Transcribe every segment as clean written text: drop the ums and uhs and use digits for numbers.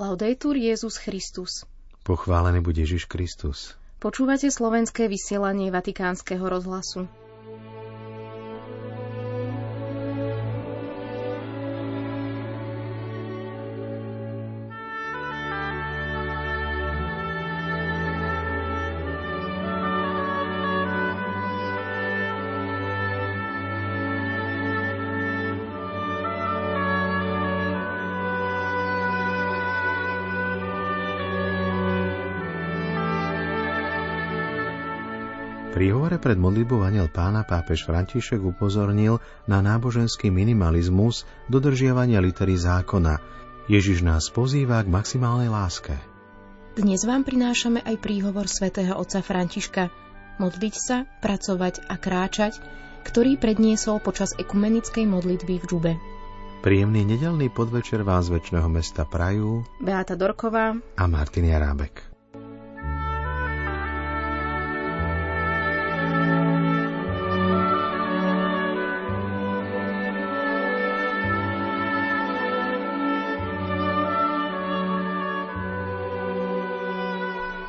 Laudetur Jezus Christus. Pochválený buď Ježiš Kristus. Počúvate slovenské vysielanie Vatikánskeho rozhlasu. Pri hovore pred modlitbou Anjel Pána pápež František upozornil na náboženský minimalizmus dodržiavania litery zákona. Ježiš nás pozýva k maximálnej láske. Dnes vám prinášame aj príhovor svätého otca Františka Modliť sa, pracovať a kráčať, ktorý predniesol počas ekumenickej modlitby v Džube. Príjemný nedeľný podvečer vám z večného mesta prajú Beáta Dorková a Martin Járábek.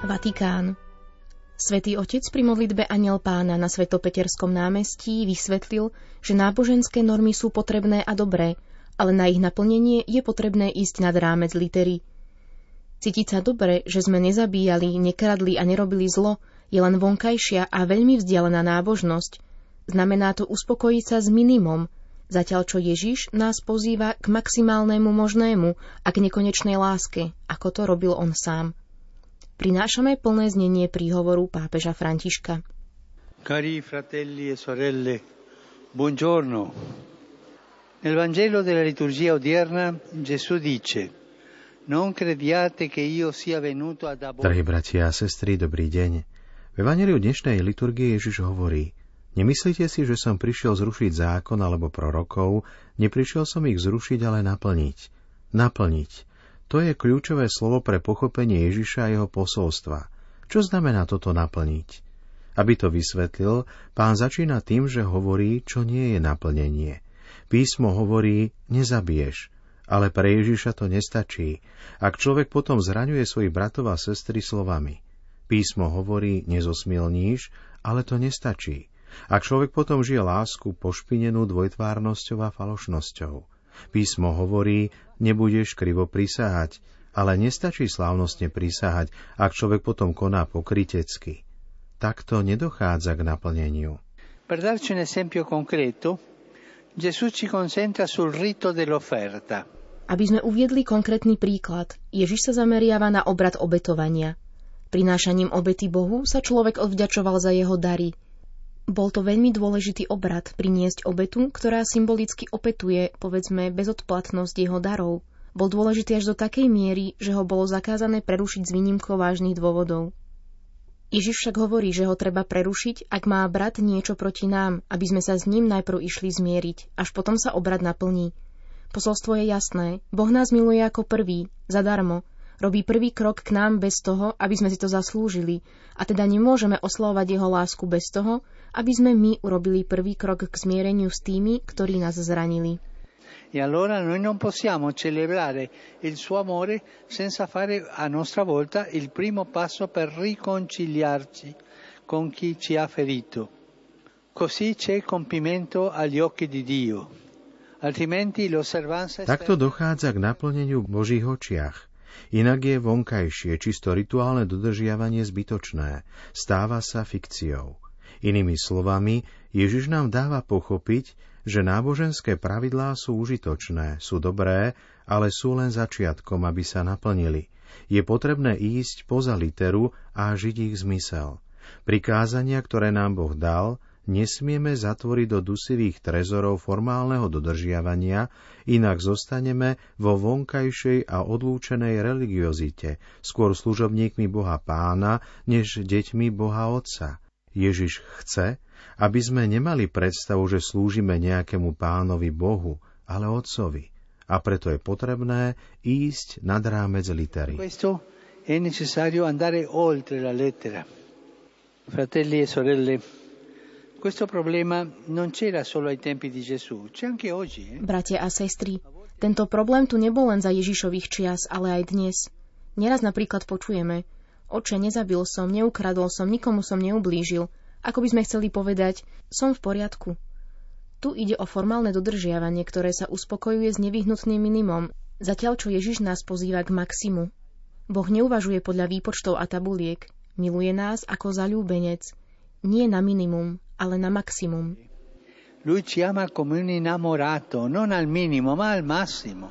Vatikán. Svätý Otec pri modlitbe Anjel Pána na Svetopeterskom námestí vysvetlil, že náboženské normy sú potrebné a dobré, ale na ich naplnenie je potrebné ísť nad rámec litery. Cítiť sa dobre, že sme nezabíjali, nekradli a nerobili zlo, je len vonkajšia a veľmi vzdialená nábožnosť. Znamená to uspokojiť sa s minimum, zatiaľ čo Ježiš nás pozýva k maximálnemu možnému a k nekonečnej láske, ako to robil on sám. Prinášame plné znenie príhovoru pápeža Františka. Cari fratelli e sorelle, buongiorno. Nel Vangelo della liturgia odierna Gesù dice: Non crediate che io sia venuto ad abolire. Drahí bratia a sestry, dobrý deň. V Evangeliu dnešnej liturgie Ježiš hovorí: Nemyslíte si, že som prišiel zrušiť zákon alebo prorokov, neprišiel som ich zrušiť, ale naplniť. Naplniť. To je kľúčové slovo pre pochopenie Ježiša a jeho posolstva. Čo znamená toto naplniť? Aby to vysvetlil, Pán začína tým, že hovorí, čo nie je naplnenie. Písmo hovorí, nezabiješ, ale pre Ježiša to nestačí, ak človek potom zraňuje svojich bratov a sestry slovami. Písmo hovorí, nezosmilníš, ale to nestačí, ak človek potom žije lásku pošpinenú dvojtvárnosťou a falošnosťou. Písmo hovorí, nebudeš krivo prisahať, ale nestačí slávnostne prisahať, ak človek potom koná pokrytecky. Takto nedochádza k naplneniu. Per darci un esempio concreto, Gesù ci concentra sul rito dell'offerta. Aby sme uviedli konkrétny príklad, Ježiš sa zameriava na obrad obetovania. Prinášaním obety Bohu sa človek odvďačoval za jeho dary. Bol to veľmi dôležitý obrad priniesť obetu, ktorá symbolicky opetuje, povedzme, bezodplatnosť jeho darov. Bol dôležitý až do takej miery, že ho bolo zakázané prerušiť z výnimkou vážnych dôvodov. Ježiš však hovorí, že ho treba prerušiť, ak má brat niečo proti nám, aby sme sa s ním najprv išli zmieriť, až potom sa obrad naplní. Posolstvo je jasné, Boh nás miluje ako prvý, zadarmo. Robí prvý krok k nám bez toho, aby sme si to zaslúžili, a teda nemôžeme oslovovať jeho lásku bez toho, aby sme my urobili prvý krok k zmiereniu s tými, ktorí nás zranili. E allora noi non possiamo celebrare il suo amore senza fare a nostra volta il primo passo per riconciliarci con chi ci ha ferito. Così c'è compimento agli occhi di Dio. Altrimenti l'osservanza. Takto dochádza k naplneniu v Božích očiach. Inak je vonkajšie, čisto rituálne dodržiavanie zbytočné, stáva sa fikciou. Inými slovami, Ježiš nám dáva pochopiť, že náboženské pravidlá sú užitočné, sú dobré, ale sú len začiatkom, aby sa naplnili. Je potrebné ísť poza literu a žiť ich zmysel. Prikázania, ktoré nám Boh dal, nesmieme zatvoriť do dusivých trezorov formálneho dodržiavania, inak zostaneme vo vonkajšej a odlúčenej religiozite, skôr služobníkmi Boha Pána, než deťmi Boha Otca. Ježiš chce, aby sme nemali predstavu, že slúžime nejakému Pánovi Bohu, ale Otcovi. A preto je potrebné ísť nad rámec litery. Questo è necessario andare oltre la lettera. Fratelli e sorelle, questo problema non c'era solo ai tempi di Gesù, c'è anche oggi. Bratia a sestry, Tento problém tu nebol len za Ježišových čias, ale aj dnes. Neraz napríklad počujeme: Oče, nezabil som, neukradol som, nikomu som neublížil. Ako by sme chceli povedať, som v poriadku. Tu ide o formálne dodržiavanie, ktoré sa uspokojuje s nevyhnutným minimum, zatiaľ čo Ježiš nás pozýva k maximu. Boh neuvažuje podľa výpočtov a tabuliek. Miluje nás ako zaľúbenec. Nie na minimum, ale na maximum.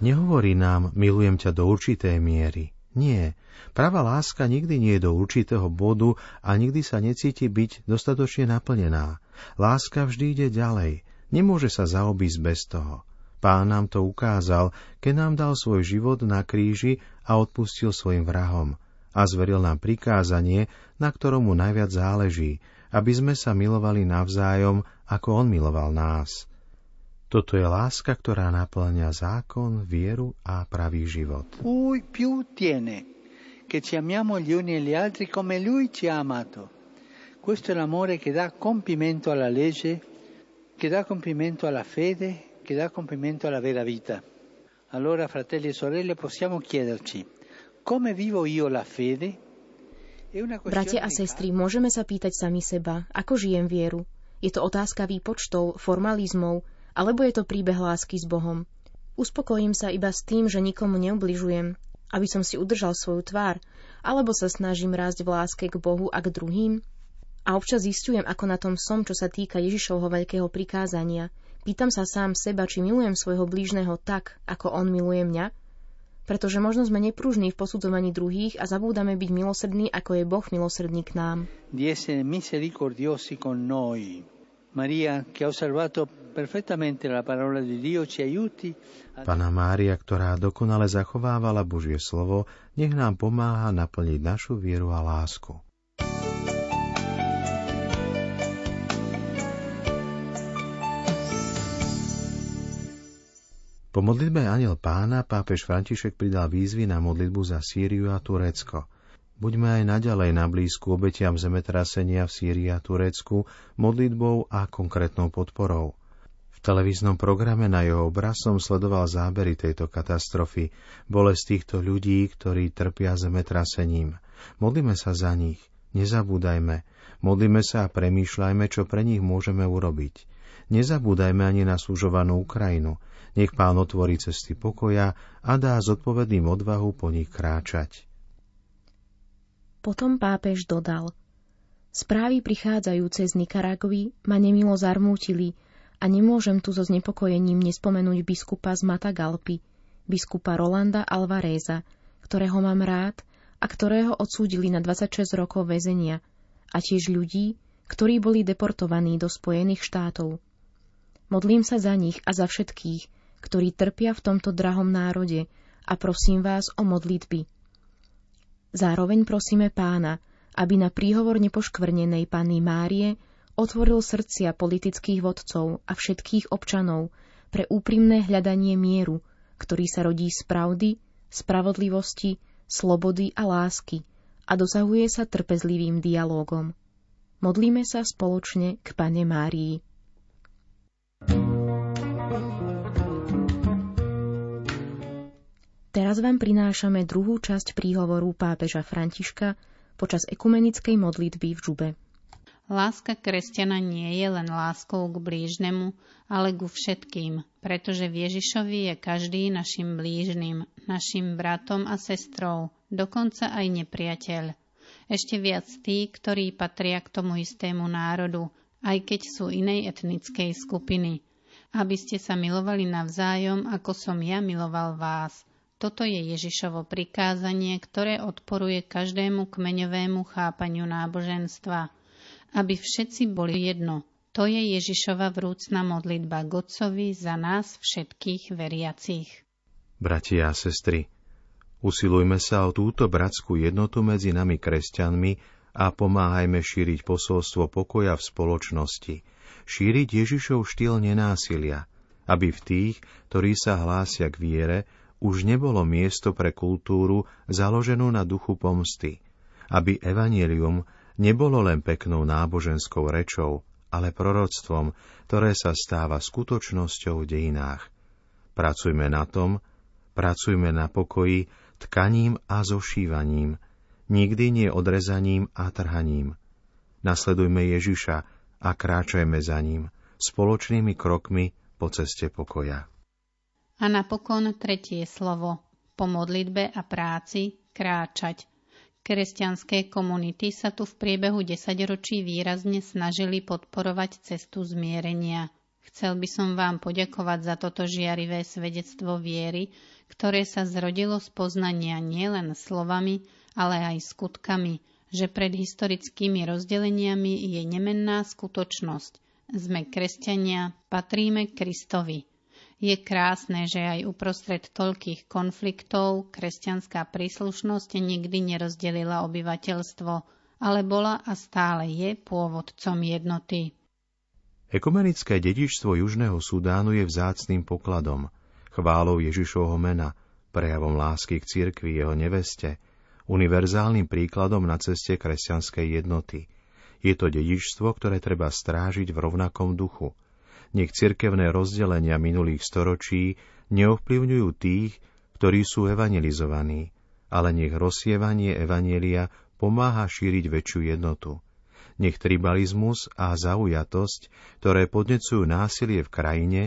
Nehovorí nám, milujem ťa do určitej miery. Nie. Pravá láska nikdy nie je do určitého bodu a nikdy sa necíti byť dostatočne naplnená. Láska vždy ide ďalej. Nemôže sa zaobísť bez toho. Pán nám to ukázal, keď nám dal svoj život na kríži a odpustil svojim vrahom. A zveril nám prikázanie, na ktorom mu najviac záleží, aby sme sa milovali navzájom, ako on miloval nás. Toto je láska, ktorá naplňa zákon, vieru a pravý život. Allora, fratelli e sorelle, possiamo chiederci, come vivo io la fede? Bratia a sestry, môžeme sa pýtať sami seba, ako žijem vieru. Je to otázka výpočtov, formalizmov, alebo je to príbeh lásky s Bohom. Uspokojím sa iba s tým, že nikomu neubližujem, aby som si udržal svoju tvár, alebo sa snažím rásť v láske k Bohu a k druhým. A občas zistujem, ako na tom som, čo sa týka Ježišovho veľkého prikázania. Pýtam sa sám seba, či milujem svojho blížneho tak, ako on miluje mňa, pretože možno sme nepružní v posudzovaní druhých a zabúdame byť milosrdní, ako je Boh milosrdný k nám. Panna Mária, ktorá dokonale zachovávala Božie slovo, nech nám pomáha naplniť našu vieru a lásku. Po modlitbe Anjel Pána pápež František pridal výzvy na modlitbu za Sýriu a Turecko. Buďme aj naďalej na blízku obetiam zemetrasenia v Sýrii a Turecku modlitbou a konkrétnou podporou. V televíznom programe Na jeho obraz som sledoval zábery tejto katastrofy, bolesť týchto ľudí, ktorí trpia zemetrasením. Modlíme sa za nich, nezabúdajme. Modlíme sa a premýšľajme, čo pre nich môžeme urobiť. Nezabúdajme ani na súžovanú Ukrajinu. Nech Pán otvorí cesty pokoja a dá zodpovedným odvahu po nich kráčať. Potom pápež dodal: Správy prichádzajúce z Nikaragui ma nemilo zarmútili a nemôžem tu so znepokojením nespomenúť biskupa z Matagalpy, biskupa Rolanda Alvareza, ktorého mám rád a ktorého odsúdili na 26 rokov väzenia, a tiež ľudí, ktorí boli deportovaní do Spojených štátov. Modlím sa za nich a za všetkých, ktorí trpia v tomto drahom národe, a prosím vás o modlitby. Zároveň prosíme Pána, aby na príhovor nepoškvrnenej Panny Márie otvoril srdcia politických vodcov a všetkých občanov pre úprimné hľadanie mieru, ktorý sa rodí z pravdy, spravodlivosti, slobody a lásky a dosahuje sa trpezlivým dialógom. Modlíme sa spoločne k Panne Márii. Teraz vám prinášame druhú časť príhovoru pápeža Františka počas ekumenickej modlitby v Džube. Láska kresťana nie je len láskou k blížnemu, ale ku všetkým, pretože v Ježišovi je každý našim blížnym, našim bratom a sestrou, dokonca aj nepriateľ. Ešte viac tí, ktorí patria k tomu istému národu, aj keď sú inej etnickej skupiny. Aby ste sa milovali navzájom, ako som ja miloval vás. Toto je Ježišovo prikázanie, ktoré odporuje každému kmeňovému chápaniu náboženstva. Aby všetci boli jedno. To je Ježišova vrúcna modlitba k Otcovi za nás všetkých veriacich. Bratia a sestry, usilujme sa o túto bratskú jednotu medzi nami kresťanmi a pomáhajme šíriť posolstvo pokoja v spoločnosti. Šíriť Ježišov štýl nenásilia, aby v tých, ktorí sa hlásia k viere, už nebolo miesto pre kultúru založenú na duchu pomsty. Aby evanjelium nebolo len peknou náboženskou rečou, ale proroctvom, ktoré sa stáva skutočnosťou v dejinách. Pracujme na tom, pracujme na pokoji tkaním a zošívaním, nikdy nie odrezaním a trhaním. Nasledujme Ježiša a kráčajme za ním spoločnými krokmi po ceste pokoja. A napokon tretie slovo. Po modlitbe a práci kráčať. Kresťanské komunity sa tu v priebehu 10 ročí výrazne snažili podporovať cestu zmierenia. Chcel by som vám poďakovať za toto žiarivé svedectvo viery, ktoré sa zrodilo z poznania nielen slovami, ale aj skutkami, že pred historickými rozdeleniami je nemenná skutočnosť. Sme kresťania, patríme Kristovi. Je krásne, že aj uprostred toľkých konfliktov kresťanská príslušnosť nikdy nerozdelila obyvateľstvo, ale bola a stále je pôvodcom jednoty. Ekumenické dedičstvo Južného Sudánu je vzácnym pokladom, chválou Ježišovho mena, prejavom lásky k cirkvi, jeho neveste, univerzálnym príkladom na ceste kresťanskej jednoty. Je to dedičstvo, ktoré treba strážiť v rovnakom duchu. Nech cirkevné rozdelenia minulých storočí neovplyvňujú tých, ktorí sú evangelizovaní, ale nech rozsievanie evangelia pomáha šíriť väčšiu jednotu. Nech tribalizmus a zaujatosť, ktoré podnecujú násilie v krajine,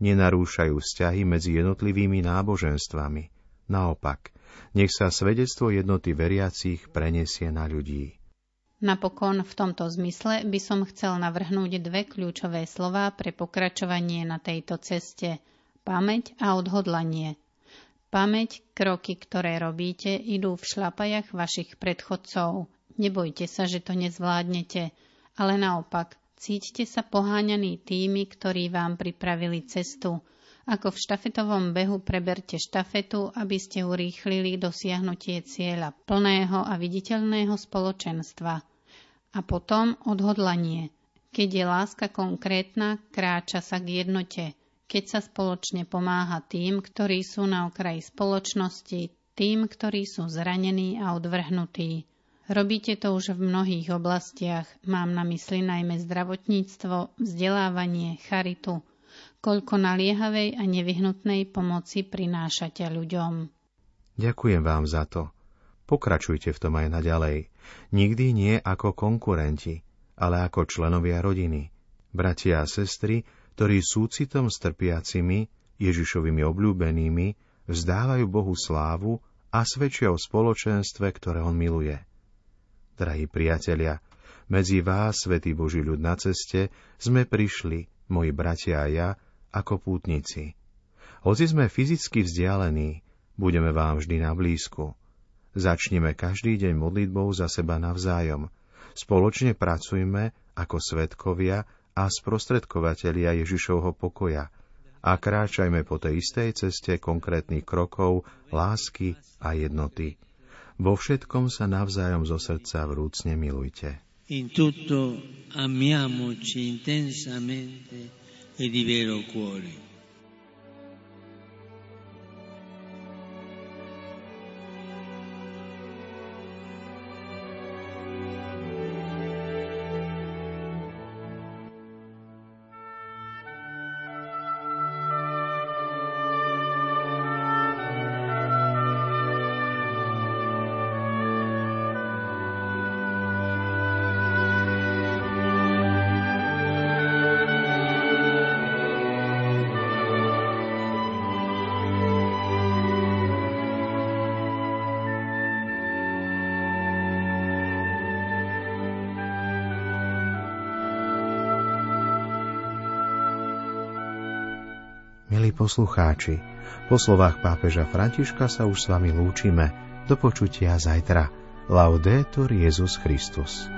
nenarúšajú vzťahy medzi jednotlivými náboženstvami. Naopak, nech sa svedectvo jednoty veriacich prenesie na ľudí. Napokon v tomto zmysle by som chcel navrhnúť 2 kľúčové slová pre pokračovanie na tejto ceste. Pamäť a odhodlanie. Pamäť, kroky, ktoré robíte, idú v šľapajach vašich predchodcov. Nebojte sa, že to nezvládnete, ale naopak, cítite sa poháňaní tými, ktorí vám pripravili cestu. Ako v štafetovom behu preberte štafetu, aby ste urýchlili dosiahnutie cieľa plného a viditeľného spoločenstva. A potom odhodlanie. Keď je láska konkrétna, kráča sa k jednote. Keď sa spoločne pomáha tým, ktorí sú na okraji spoločnosti, tým, ktorí sú zranení a odvrhnutí. Robíte to už v mnohých oblastiach, mám na mysli najmä zdravotníctvo, vzdelávanie, charitu. Koľko naliehavej a nevyhnutnej pomoci prinášate ľuďom. Ďakujem vám za to. Pokračujte v tom aj naďalej. Nikdy nie ako konkurenti, ale ako členovia rodiny. Bratia a sestry, ktorí súcitom s trpiacimi, Ježišovými obľúbenými, vzdávajú Bohu slávu a svedčia o spoločenstve, ktoré on miluje. Drahí priatelia, medzi vás, svätý Boží ľud na ceste, sme prišli, moji bratia a ja, ako pútnici. Hoci sme fyzicky vzdialení, budeme vám vždy na blízku. Začneme každý deň modlitbou za seba navzájom. Spoločne pracujme ako svedkovia a sprostredkovatelia Ježišovho pokoja a kráčajme po tej istej ceste konkrétnych krokov, lásky a jednoty. Vo všetkom sa navzájom zo srdca vrúcne milujte. In tutto amiamoci intensamente e di vero cuore. Milí poslucháči, po slovách pápeža Františka sa už s vami lúčime. Do počutia zajtra. Laudetur Jesus Christus.